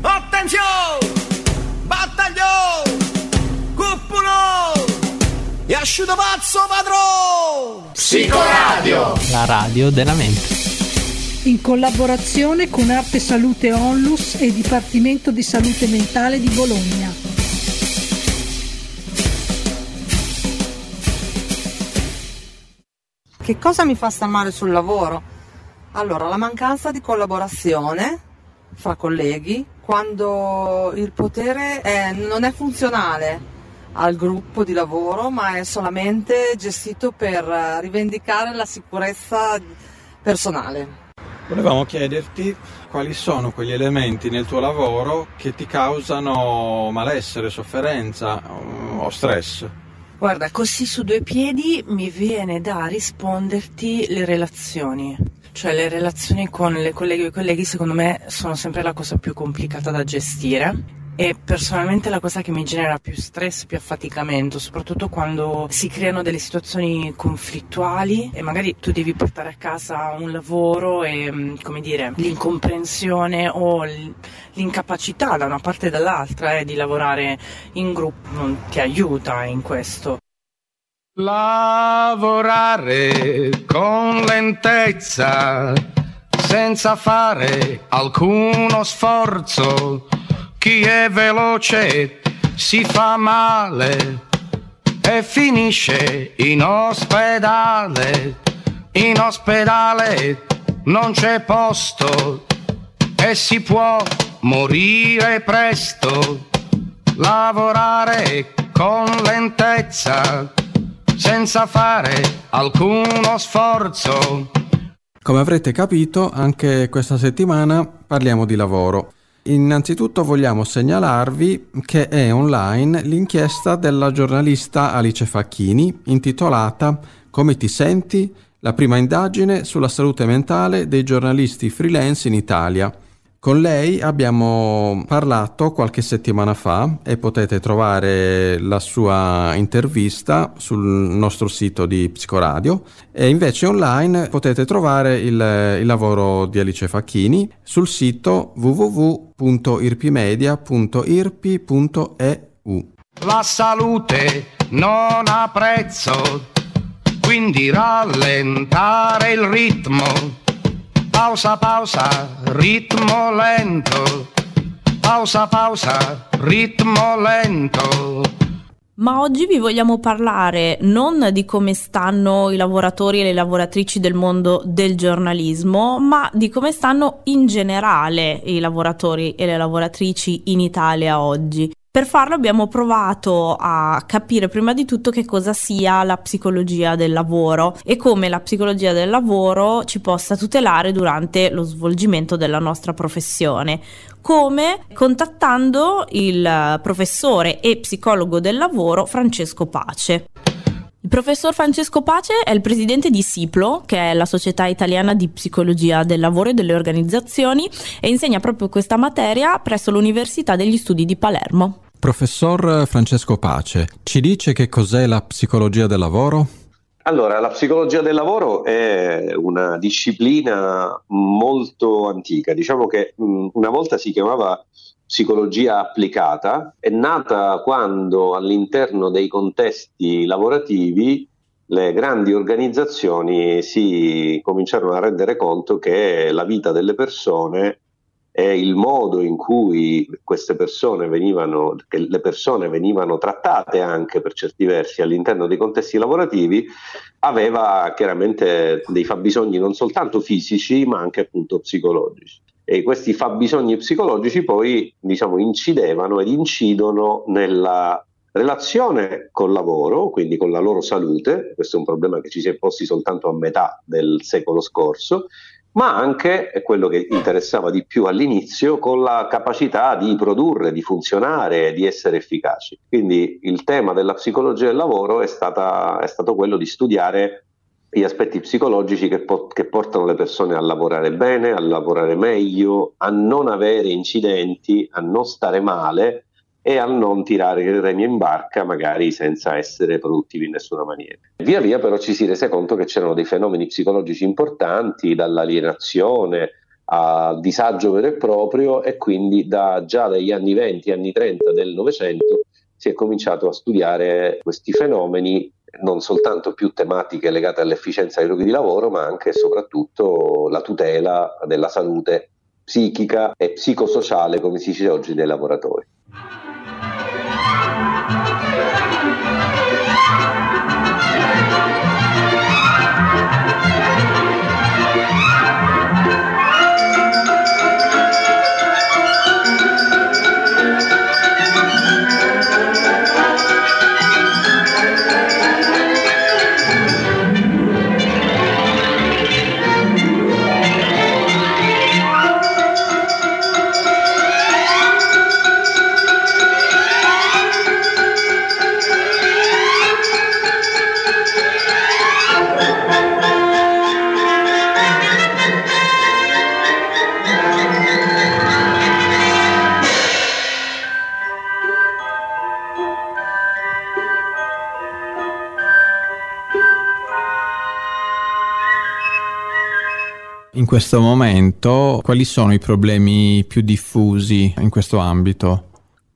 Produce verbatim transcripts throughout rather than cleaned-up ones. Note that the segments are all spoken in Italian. Attenzione! Battaglio! Cuppulo! E asciutopazzo padrone! Psicoradio! La radio della mente. In collaborazione con Arte Salute Onlus e Dipartimento di Salute Mentale di Bologna. Che cosa mi fa star male sul lavoro? Allora, la mancanza di collaborazione fra colleghi, quando il potere è, non è funzionale al gruppo di lavoro, ma è solamente gestito per rivendicare la sicurezza personale. Volevamo chiederti quali sono quegli elementi nel tuo lavoro che ti causano malessere, sofferenza o stress. Guarda, così su due piedi mi viene da risponderti le relazioni. Cioè le relazioni con le colleghe e i colleghi secondo me sono sempre la cosa più complicata da gestire. E personalmente la cosa che mi genera più stress, più affaticamento, soprattutto quando si creano delle situazioni conflittuali e magari tu devi portare a casa un lavoro e, come dire, l'incomprensione o l'incapacità da una parte e dall'altra eh, di lavorare in gruppo non ti aiuta in questo. Lavorare con lentezza, senza fare alcuno sforzo. Chi è veloce si fa male e finisce in ospedale. In ospedale non c'è posto e si può morire presto. Lavorare con lentezza, senza fare alcuno sforzo. Come avrete capito, anche questa settimana parliamo di lavoro. Innanzitutto vogliamo segnalarvi che è online l'inchiesta della giornalista Alice Facchini intitolata Come ti senti? La prima indagine sulla salute mentale dei giornalisti freelance in Italia. Con lei abbiamo parlato qualche settimana fa e potete trovare la sua intervista sul nostro sito di Psicoradio, e invece online potete trovare il, il lavoro di Alice Facchini sul sito w w w punto irpimedia punto irpi punto e u. La salute non ha prezzo, quindi rallentare il ritmo. Pausa, pausa, ritmo lento. Pausa, pausa, ritmo lento. Ma oggi vi vogliamo parlare non di come stanno i lavoratori e le lavoratrici del mondo del giornalismo, ma di come stanno in generale i lavoratori e le lavoratrici in Italia oggi. Per farlo abbiamo provato a capire prima di tutto che cosa sia la psicologia del lavoro e come la psicologia del lavoro ci possa tutelare durante lo svolgimento della nostra professione. Come? Contattando il professore e psicologo del lavoro Francesco Pace. Il professor Francesco Pace è il presidente di SIPLO, che è la Società Italiana di Psicologia del Lavoro e delle Organizzazioni, e insegna proprio questa materia presso l'Università degli Studi di Palermo. Professor Francesco Pace, ci dice che cos'è la psicologia del lavoro? Allora, la psicologia del lavoro è una disciplina molto antica, diciamo che una volta si chiamava psicologia applicata, è nata quando all'interno dei contesti lavorativi le grandi organizzazioni si cominciarono a rendere conto che la vita delle persone e il modo in cui queste persone venivano, che le persone venivano trattate anche per certi versi all'interno dei contesti lavorativi, aveva chiaramente dei fabbisogni non soltanto fisici ma anche appunto psicologici. E questi fabbisogni psicologici poi diciamo incidevano ed incidono nella relazione col lavoro, quindi con la loro salute. Questo è un problema che ci si è posti soltanto a metà del secolo scorso, ma anche, è quello che interessava di più all'inizio, con la capacità di produrre, di funzionare, di essere efficaci. Quindi il tema della psicologia del lavoro è, stata, è stato quello di studiare gli aspetti psicologici che, po- che portano le persone a lavorare bene, a lavorare meglio, a non avere incidenti, a non stare male, e a non tirare le remi in barca magari senza essere produttivi in nessuna maniera. Via via però ci si rese conto che c'erano dei fenomeni psicologici importanti, dall'alienazione al disagio vero e proprio, e quindi da già dagli anni venti, anni trenta del Novecento si è cominciato a studiare questi fenomeni, non soltanto più tematiche legate all'efficienza dei luoghi di lavoro, ma anche e soprattutto la tutela della salute psichica e psicosociale, come si dice oggi, dei lavoratori. In questo momento, quali sono i problemi più diffusi in questo ambito?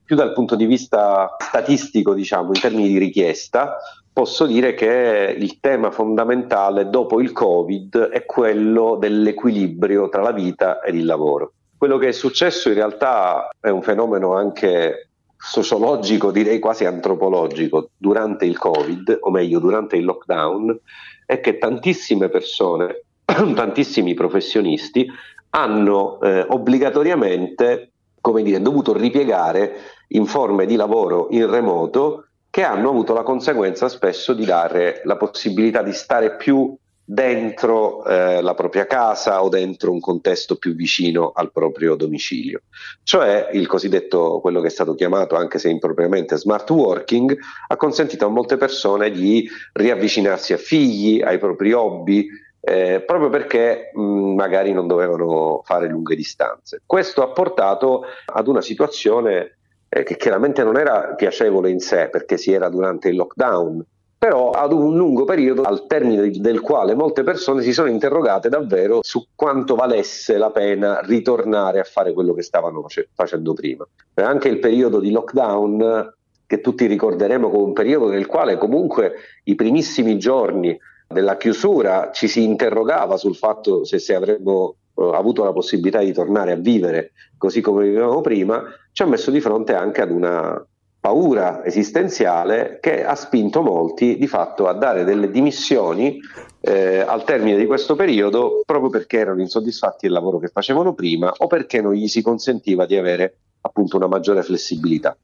Più dal punto di vista statistico, diciamo, in termini di richiesta, posso dire che il tema fondamentale dopo il Covid è quello dell'equilibrio tra la vita e il lavoro. Quello che è successo in realtà è un fenomeno anche sociologico, direi quasi antropologico, durante il Covid, o meglio durante il lockdown, è che tantissime persone, tantissimi professionisti hanno eh, obbligatoriamente, come dire, dovuto ripiegare in forme di lavoro in remoto che hanno avuto la conseguenza spesso di dare la possibilità di stare più dentro eh, la propria casa o dentro un contesto più vicino al proprio domicilio, cioè il cosiddetto, quello che è stato chiamato anche se impropriamente smart working, ha consentito a molte persone di riavvicinarsi a figli, ai propri hobby, Eh, proprio perché mh, magari non dovevano fare lunghe distanze. Questo ha portato ad una situazione eh, che chiaramente non era piacevole in sé, perché si era durante il lockdown, però ad un lungo periodo al termine del quale molte persone si sono interrogate davvero su quanto valesse la pena ritornare a fare quello che stavano face- facendo prima. Eh, anche il periodo di lockdown, che tutti ricorderemo come un periodo nel quale comunque i primissimi giorni della chiusura ci si interrogava sul fatto se, se avremmo eh, avuto la possibilità di tornare a vivere così come vivevamo prima, ci ha messo di fronte anche ad una paura esistenziale che ha spinto molti di fatto a dare delle dimissioni eh, al termine di questo periodo, proprio perché erano insoddisfatti del lavoro che facevano prima o perché non gli si consentiva di avere appunto una maggiore flessibilità.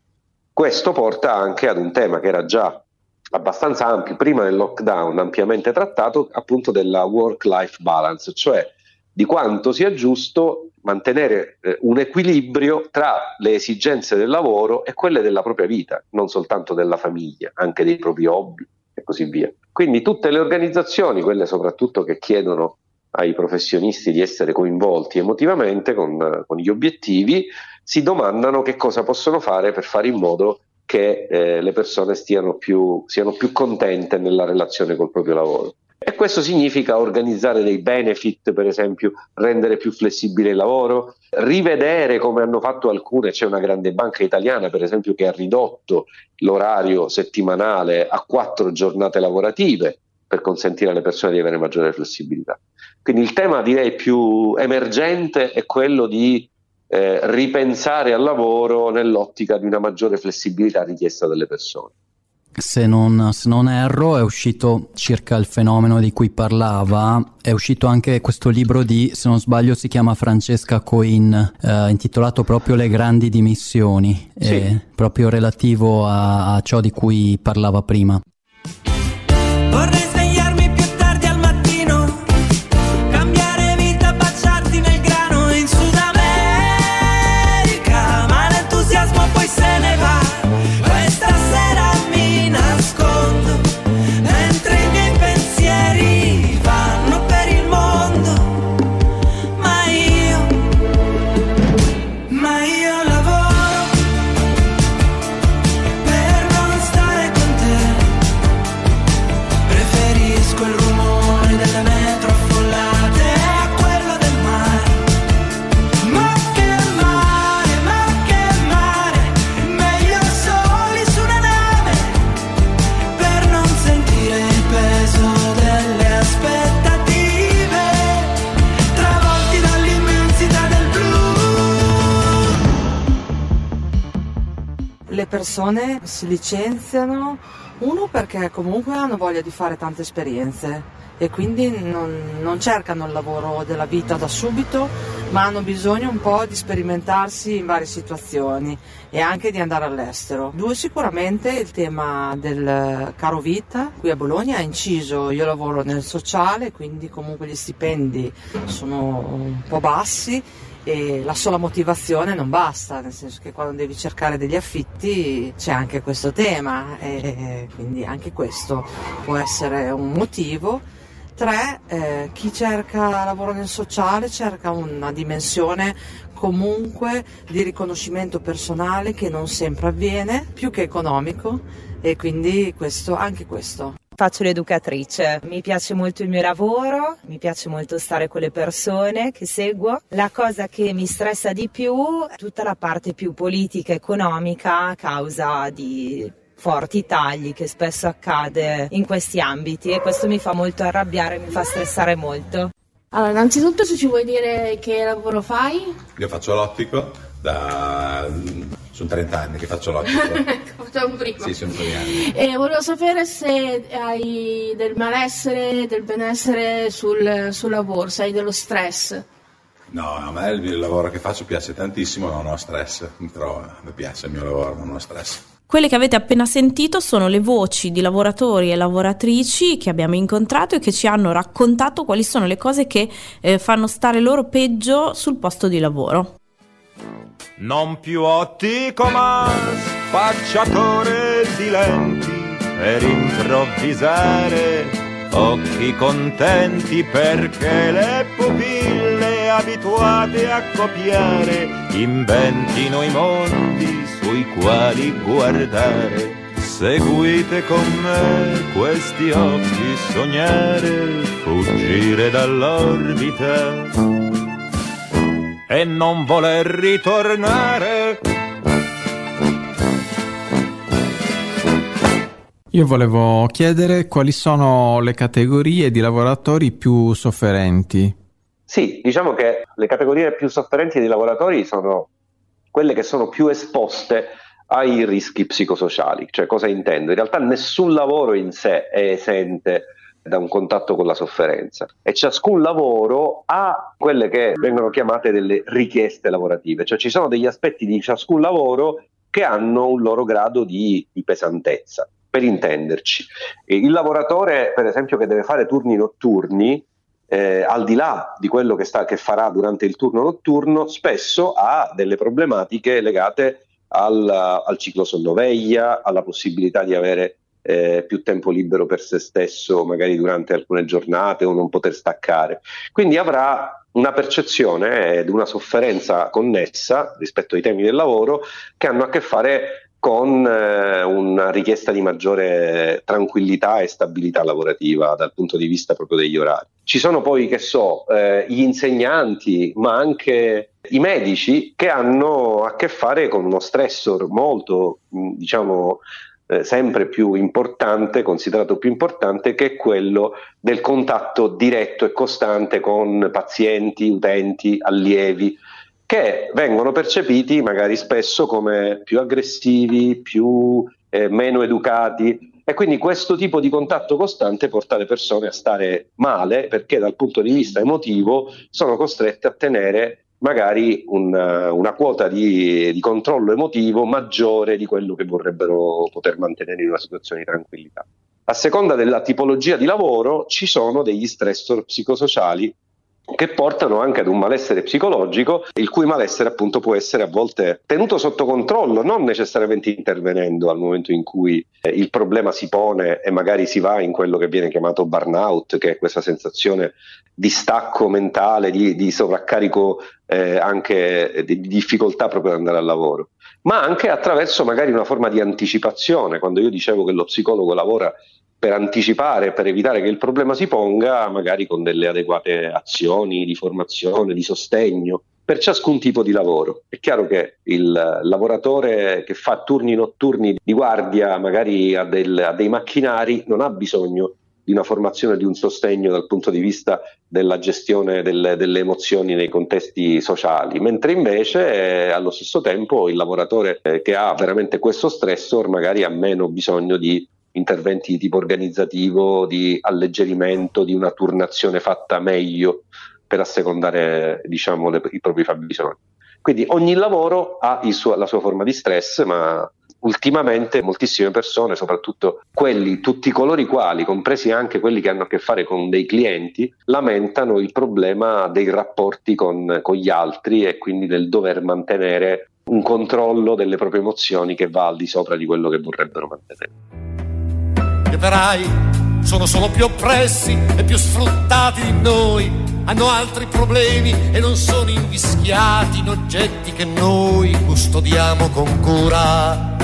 Questo porta anche ad un tema che era già abbastanza ampio prima del lockdown, ampiamente trattato, appunto della work-life balance, cioè di quanto sia giusto mantenere eh, un equilibrio tra le esigenze del lavoro e quelle della propria vita, non soltanto della famiglia, anche dei propri hobby e così via. Quindi tutte le organizzazioni, quelle soprattutto che chiedono ai professionisti di essere coinvolti emotivamente con, con gli obiettivi, si domandano che cosa possono fare per fare in modo che eh, le persone stiano più, siano più contente nella relazione col proprio lavoro. E questo significa organizzare dei benefit, per esempio rendere più flessibile il lavoro, rivedere come hanno fatto alcune, c'è una grande banca italiana per esempio che ha ridotto l'orario settimanale a quattro giornate lavorative per consentire alle persone di avere maggiore flessibilità. Quindi il tema direi più emergente è quello di Eh, ripensare al lavoro nell'ottica di una maggiore flessibilità richiesta dalle persone. Se non, se non erro, è uscito circa il fenomeno di cui parlava, è uscito anche questo libro di, se non sbaglio si chiama Francesca Coin, eh, intitolato proprio Le grandi dimissioni, sì. eh, proprio relativo a, a ciò di cui parlava prima. Vorrei svegliarmi più tardi al mattino, cambiare vita, baciarti nel grano in Sud America. Se ne va, questa sera mi nascondo, mentre i miei pensieri vanno per il mondo. Ma io, ma io lavoro, persone si licenziano, uno perché comunque hanno voglia di fare tante esperienze e quindi non, non cercano il lavoro della vita da subito, ma hanno bisogno un po' di sperimentarsi in varie situazioni e anche di andare all'estero. Due, sicuramente il tema del caro vita qui a Bologna ha inciso. Io lavoro nel sociale, quindi comunque gli stipendi sono un po' bassi e la sola motivazione non basta, nel senso che quando devi cercare degli affitti c'è anche questo tema e quindi anche questo può essere un motivo. Tre, eh, chi cerca lavoro nel sociale cerca una dimensione comunque di riconoscimento personale che non sempre avviene, più che economico, e quindi questo, anche questo. Faccio l'educatrice, mi piace molto il mio lavoro, mi piace molto stare con le persone che seguo. La cosa che mi stressa di più è tutta la parte più politica, economica, a causa di forti tagli che spesso accade in questi ambiti, e questo mi fa molto arrabbiare, mi fa stressare molto. Allora, innanzitutto, se ci vuoi dire che lavoro fai? Io faccio l'ottico da... sono trenta anni che faccio l'ottico. Facciamo prima. Sì, sono anni. E volevo sapere se hai del malessere, del benessere sul, sul lavoro, se hai dello stress. No, a me il lavoro che faccio piace tantissimo, non ho stress, mi trovo, mi piace il mio lavoro, non ho stress. Quelle che avete appena sentito sono le voci di lavoratori e lavoratrici che abbiamo incontrato e che ci hanno raccontato quali sono le cose che eh, fanno stare loro peggio sul posto di lavoro. Non più ottico ma spacciatore di lenti per improvvisare occhi contenti, perché le pupille abituate a copiare inventino i mondi sui quali guardare. Seguite con me questi occhi sognare, fuggire dall'orbita e non voler ritornare. Io volevo chiedere quali sono le categorie di lavoratori più sofferenti. Sì, diciamo che le categorie più sofferenti di lavoratori sono quelle che sono più esposte ai rischi psicosociali. Cioè, cosa intendo? In realtà nessun lavoro in sé è esente da un contatto con la sofferenza e ciascun lavoro ha quelle che vengono chiamate delle richieste lavorative. Cioè, ci sono degli aspetti di ciascun lavoro che hanno un loro grado di, di pesantezza. Per intenderci, il lavoratore, per esempio, che deve fare turni notturni, eh, al di là di quello che, sta, che farà durante il turno notturno, spesso ha delle problematiche legate al, al ciclo sonno-veglia, alla possibilità di avere eh, più tempo libero per se stesso, magari durante alcune giornate, o non poter staccare. Quindi avrà una percezione ed una sofferenza connessa rispetto ai temi del lavoro che hanno a che fare con eh, una richiesta di maggiore tranquillità e stabilità lavorativa dal punto di vista proprio degli orari. Ci sono poi, che so, eh, gli insegnanti, ma anche i medici, che hanno a che fare con uno stressor molto, diciamo, eh, sempre più importante, considerato più importante, che è quello del contatto diretto e costante con pazienti, utenti, allievi, che vengono percepiti magari spesso come più aggressivi, più eh, meno educati, e quindi questo tipo di contatto costante porta le persone a stare male, perché dal punto di vista emotivo sono costrette a tenere magari una, una quota di, di controllo emotivo maggiore di quello che vorrebbero poter mantenere in una situazione di tranquillità. A seconda della tipologia di lavoro ci sono degli stressor psicosociali che portano anche ad un malessere psicologico, il cui malessere appunto può essere a volte tenuto sotto controllo, non necessariamente intervenendo al momento in cui eh, il problema si pone, e magari si va in quello che viene chiamato burnout, che è questa sensazione di stacco mentale, di, di sovraccarico, eh, anche di difficoltà proprio ad andare al lavoro, ma anche attraverso magari una forma di anticipazione. Quando io dicevo che lo psicologo lavora per anticipare, per evitare che il problema si ponga, magari con delle adeguate azioni di formazione, di sostegno, per ciascun tipo di lavoro. È chiaro che il lavoratore che fa turni notturni di guardia, magari a, del, a dei macchinari, non ha bisogno di una formazione, di un sostegno dal punto di vista della gestione delle, delle emozioni nei contesti sociali, mentre invece eh, allo stesso tempo il lavoratore eh, che ha veramente questo stressor magari ha meno bisogno di interventi di tipo organizzativo, di alleggerimento, di una turnazione fatta meglio per assecondare, diciamo, le, i propri fabbisogni. Quindi ogni lavoro ha il suo, la sua forma di stress, ma ultimamente moltissime persone, soprattutto quelli, tutti coloro i quali, compresi anche quelli che hanno a che fare con dei clienti, lamentano il problema dei rapporti con, con gli altri e quindi del dover mantenere un controllo delle proprie emozioni che va al di sopra di quello che vorrebbero mantenere. Gli operai sono solo più oppressi e più sfruttati di noi, hanno altri problemi e non sono invischiati in oggetti che noi custodiamo con cura.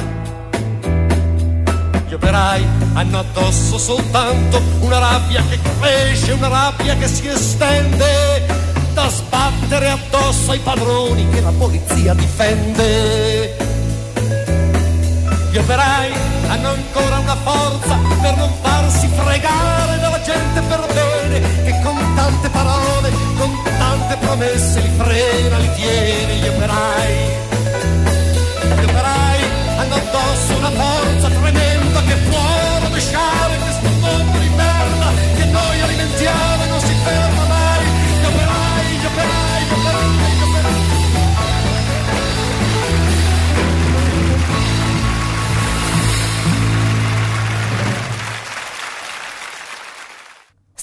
Gli operai hanno addosso soltanto una rabbia che cresce, una rabbia che si estende, da sbattere addosso ai padroni che la polizia difende. Gli operai hanno ancora una forza per non farsi fregare dalla gente per bene, che con tante parole, con tante promesse li frena, li tiene. Gli operai, gli operai hanno addosso una forza tremenda che può rovesciare questo mondo di merda che noi alimentiamo e non si ferma mai. Gli operai, gli operai, gli operai, gli operai.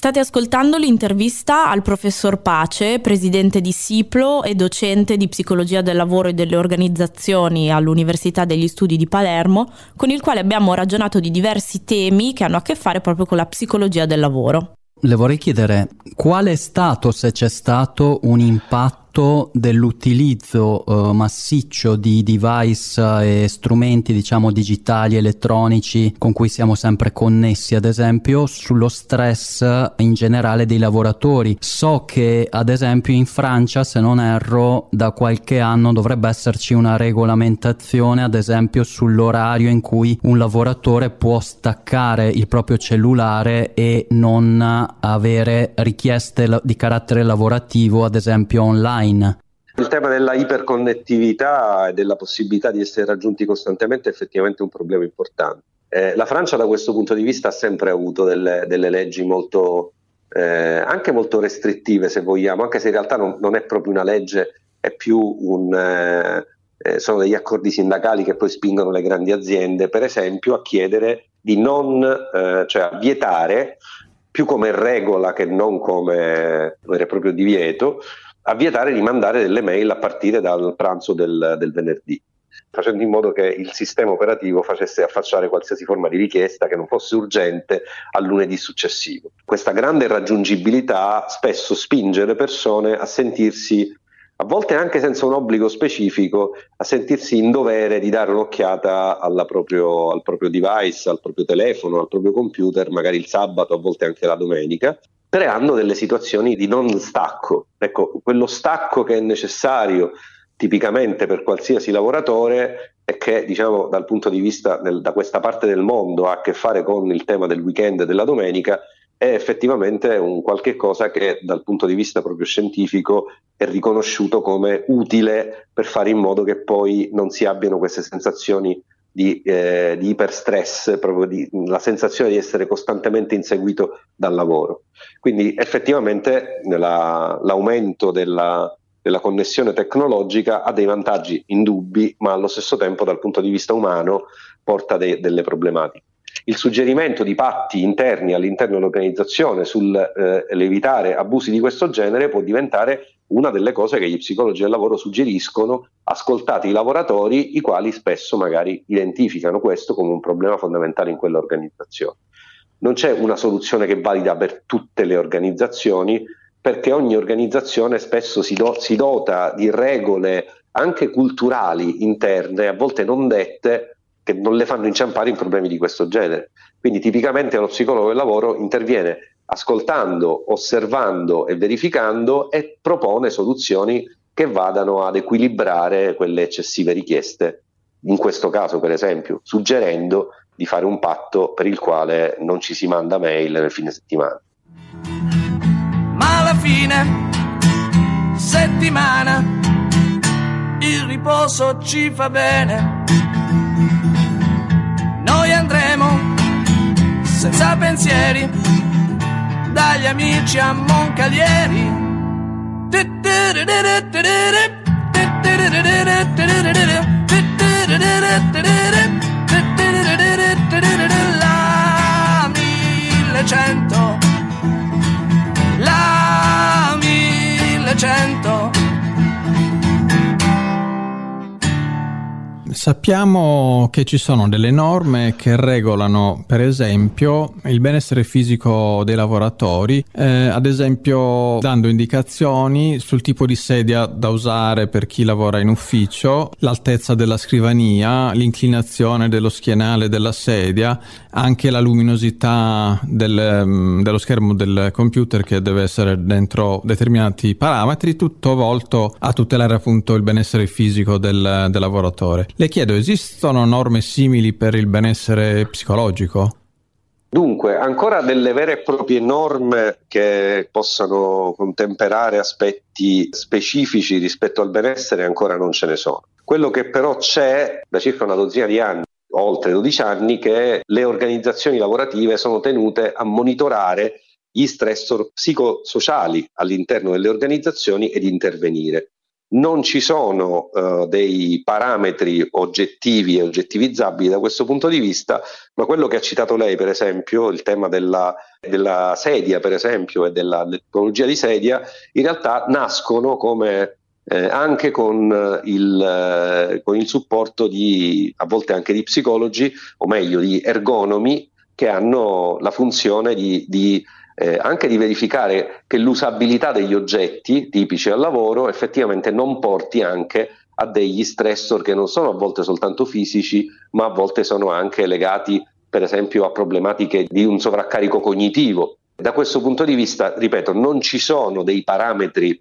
State ascoltando l'intervista al professor Pace, presidente di SIPLO e docente di psicologia del lavoro e delle organizzazioni all'Università degli Studi di Palermo, con il quale abbiamo ragionato di diversi temi che hanno a che fare proprio con la psicologia del lavoro. Le vorrei chiedere qual è stato, se c'è stato, un impatto dell'utilizzo eh, massiccio di device e strumenti, diciamo, digitali, elettronici, con cui siamo sempre connessi, ad esempio, sullo stress in generale dei lavoratori. So che, ad esempio, in Francia, se non erro, da qualche anno dovrebbe esserci una regolamentazione, ad esempio, sull'orario in cui un lavoratore può staccare il proprio cellulare e non avere richieste di carattere lavorativo, ad esempio online. Il tema della iperconnettività e della possibilità di essere raggiunti costantemente è effettivamente un problema importante. Eh, la Francia da questo punto di vista ha sempre avuto delle, delle leggi molto, eh, anche molto restrittive, se vogliamo, anche se in realtà non, non è proprio una legge, è più un, eh, sono degli accordi sindacali che poi spingono le grandi aziende, per esempio, a chiedere di non, eh, cioè a vietare, più come regola che non come vero e proprio divieto, a vietare di mandare delle mail a partire dal pranzo del, del venerdì, facendo in modo che il sistema operativo facesse affacciare qualsiasi forma di richiesta che non fosse urgente al lunedì successivo. Questa grande raggiungibilità spesso spinge le persone a sentirsi, a volte anche senza un obbligo specifico, a sentirsi in dovere di dare un'occhiata alla proprio, al proprio device, al proprio telefono, al proprio computer, magari il sabato, a volte anche la domenica, creando delle situazioni di non stacco. Ecco, quello stacco che è necessario tipicamente per qualsiasi lavoratore e che, diciamo, dal punto di vista del, da questa parte del mondo ha a che fare con il tema del weekend e della domenica, è effettivamente un qualche cosa che dal punto di vista proprio scientifico è riconosciuto come utile per fare in modo che poi non si abbiano queste sensazioni di, eh, di iperstress, proprio di, la sensazione di essere costantemente inseguito dal lavoro. Quindi effettivamente la, l'aumento della, della connessione tecnologica ha dei vantaggi indubbi, ma allo stesso tempo dal punto di vista umano porta de, delle problematiche. Il suggerimento di patti interni all'interno dell'organizzazione sull'evitare eh, abusi di questo genere può diventare una delle cose che gli psicologi del lavoro suggeriscono, ascoltati i lavoratori, i quali spesso magari identificano questo come un problema fondamentale in quell'organizzazione. Non c'è una soluzione che è valida per tutte le organizzazioni, perché ogni organizzazione spesso si, do- si dota di regole anche culturali interne, a volte non dette, che non le fanno inciampare in problemi di questo genere. Quindi tipicamente lo psicologo del lavoro interviene ascoltando, osservando e verificando e propone soluzioni che vadano ad equilibrare quelle eccessive richieste, in questo caso per esempio suggerendo di fare un patto per il quale non ci si manda mail nel fine settimana. Ma alla fine settimana il riposo ci fa bene. Noi andremo senza pensieri dagli amici a Moncalieri. La millecento, la millecento. Sappiamo che ci sono delle norme che regolano, per esempio, il benessere fisico dei lavoratori, eh, ad esempio dando indicazioni sul tipo di sedia da usare per chi lavora in ufficio, l'altezza della scrivania, l'inclinazione dello schienale della sedia, anche la luminosità del, dello schermo del computer che deve essere dentro determinati parametri, tutto volto a tutelare appunto il benessere fisico del, del lavoratore. Le chiedo, esistono norme simili per il benessere psicologico? Dunque, ancora delle vere e proprie norme che possano contemperare aspetti specifici rispetto al benessere ancora non ce ne sono. Quello che però c'è da circa una dozzina di anni, oltre dodici anni, che le organizzazioni lavorative sono tenute a monitorare gli stressor psicosociali all'interno delle organizzazioni ed intervenire. Non ci sono eh, dei parametri oggettivi e oggettivizzabili da questo punto di vista, ma quello che ha citato lei, per esempio, il tema della, della sedia, per esempio, e della tipologia di sedia, in realtà nascono come eh, anche con il, eh, con il supporto di, a volte anche di psicologi, o meglio di ergonomi, che hanno la funzione di, di Eh, anche di verificare che l'usabilità degli oggetti tipici al lavoro effettivamente non porti anche a degli stressor che non sono a volte soltanto fisici, ma a volte sono anche legati, per esempio, a problematiche di un sovraccarico cognitivo. Da questo punto di vista, ripeto, non ci sono dei parametri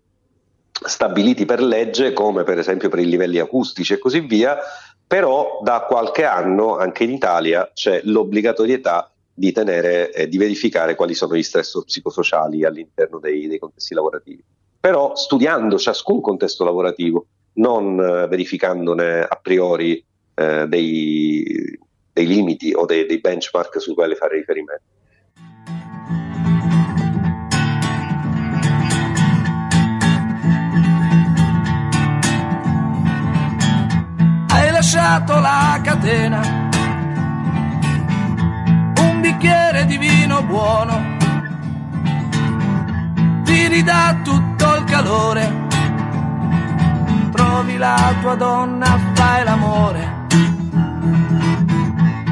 stabiliti per legge, come per esempio per i livelli acustici e così via, però da qualche anno anche in Italia c'è l'obbligatorietà di tenere e eh, di verificare quali sono gli stress psicosociali all'interno dei, dei contesti lavorativi. Però studiando ciascun contesto lavorativo, non eh, verificandone a priori eh, dei, dei limiti o dei, dei benchmark su quali fare riferimento. Hai lasciato la catena, bicchiere di vino buono ti ridà tutto il calore, trovi la tua donna, fai l'amore,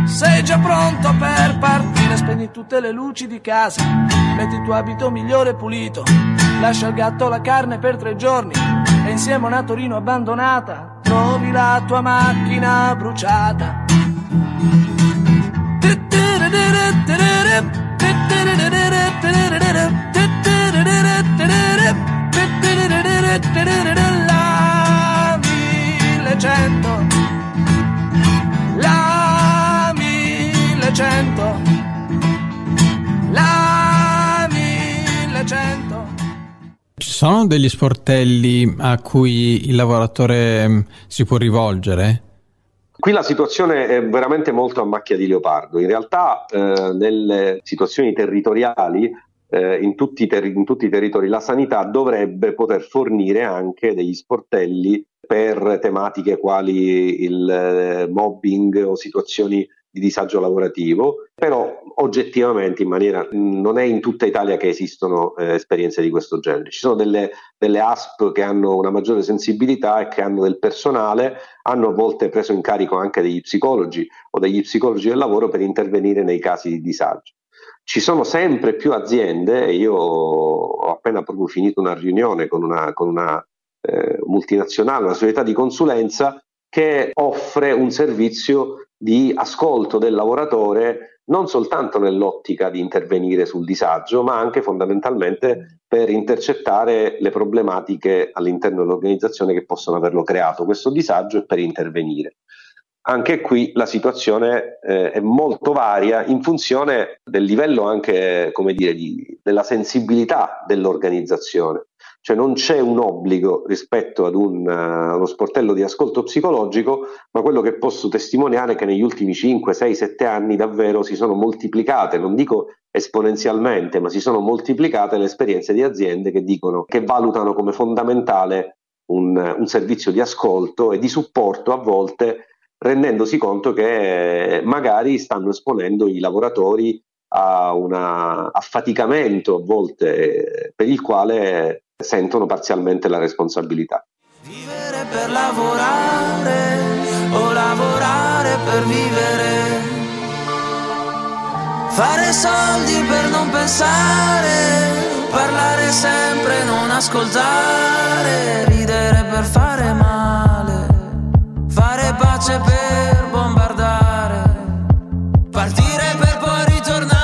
sei già pronto per partire, spegni tutte le luci di casa, metti il tuo abito migliore e pulito, lascia al gatto la carne per tre giorni e insieme a una Torino abbandonata trovi la tua macchina bruciata. La millecento, la millecento, la millecento. Ci sono degli sportelli a cui il lavoratore si può rivolgere? Qui la situazione è veramente molto a macchia di leopardo. In realtà eh, nelle situazioni territoriali, eh, in, tutti terri- in tutti i territori, la sanità dovrebbe poter fornire anche degli sportelli per tematiche quali il eh, mobbing o situazioni di disagio lavorativo, però oggettivamente in maniera non è in tutta Italia che esistono eh, esperienze di questo genere. Ci sono delle, delle A S P che hanno una maggiore sensibilità e che hanno del personale, hanno a volte preso in carico anche degli psicologi o degli psicologi del lavoro per intervenire nei casi di disagio. Ci sono sempre più aziende, io ho appena proprio finito una riunione con una, con una eh, multinazionale, una società di consulenza che offre un servizio di ascolto del lavoratore non soltanto nell'ottica di intervenire sul disagio, ma anche fondamentalmente per intercettare le problematiche all'interno dell'organizzazione che possono averlo creato questo disagio e per intervenire. Anche qui la situazione eh, è molto varia in funzione del livello anche, come dire, di, della sensibilità dell'organizzazione. Cioè non c'è un obbligo rispetto ad un, uh, uno sportello di ascolto psicologico, ma quello che posso testimoniare è che negli ultimi cinque, sei, sette anni davvero si sono moltiplicate, non dico esponenzialmente, ma si sono moltiplicate le esperienze di aziende che dicono, che valutano come fondamentale un, un servizio di ascolto e di supporto, a volte rendendosi conto che magari stanno esponendo i lavoratori a un affaticamento a volte per il quale sentono parzialmente la responsabilità. Vivere per lavorare o lavorare per vivere, fare soldi per non pensare, parlare sempre, non ascoltare, ridere per fare male, fare pace per bombardare, partire per poi ritornare.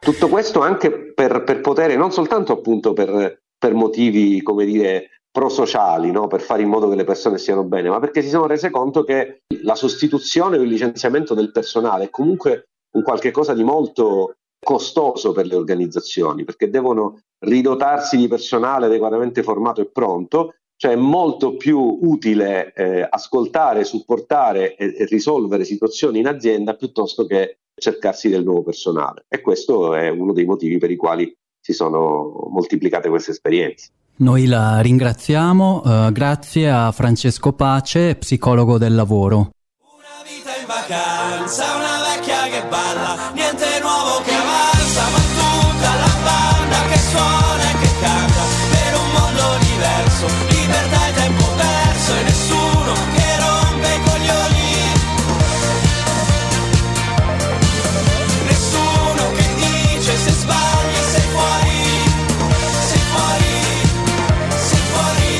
Tutto questo anche per, per potere, non soltanto appunto per, per motivi, come dire, prosociali, no? Per fare in modo che le persone stiano bene, ma perché si sono rese conto che la sostituzione o il licenziamento del personale è comunque un qualche cosa di molto costoso per le organizzazioni, perché devono ridotarsi di personale adeguatamente formato e pronto. Cioè è molto più utile eh, ascoltare, supportare e, e risolvere situazioni in azienda piuttosto che cercarsi del nuovo personale. E questo è uno dei motivi per i quali si sono moltiplicate queste esperienze. Noi la ringraziamo, eh, grazie a Francesco Pace, psicologo del lavoro. Una vita in vacanza, una vecchia che balla, niente nuovo che avanza, ma tutta la banda che suona e che canta per un mondo diverso. Libertà e tempo perso e nessuno che rompe i coglioni, nessuno che dice se sbagli sei fuori, sei fuori, sei fuori,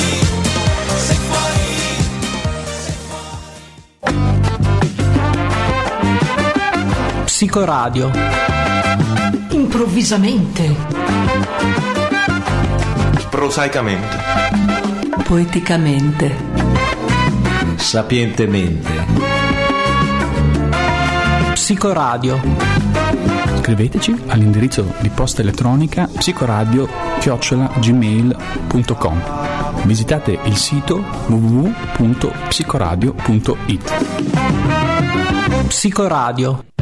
sei fuori, sei fuori. Psicoradio. Improvvisamente. Prosaicamente. Poeticamente. Sapientemente. Psicoradio. Scriveteci all'indirizzo di posta elettronica psicoradio chiocciola gmail punto com. Visitate il sito w w w punto psicoradio punto i t. Psicoradio.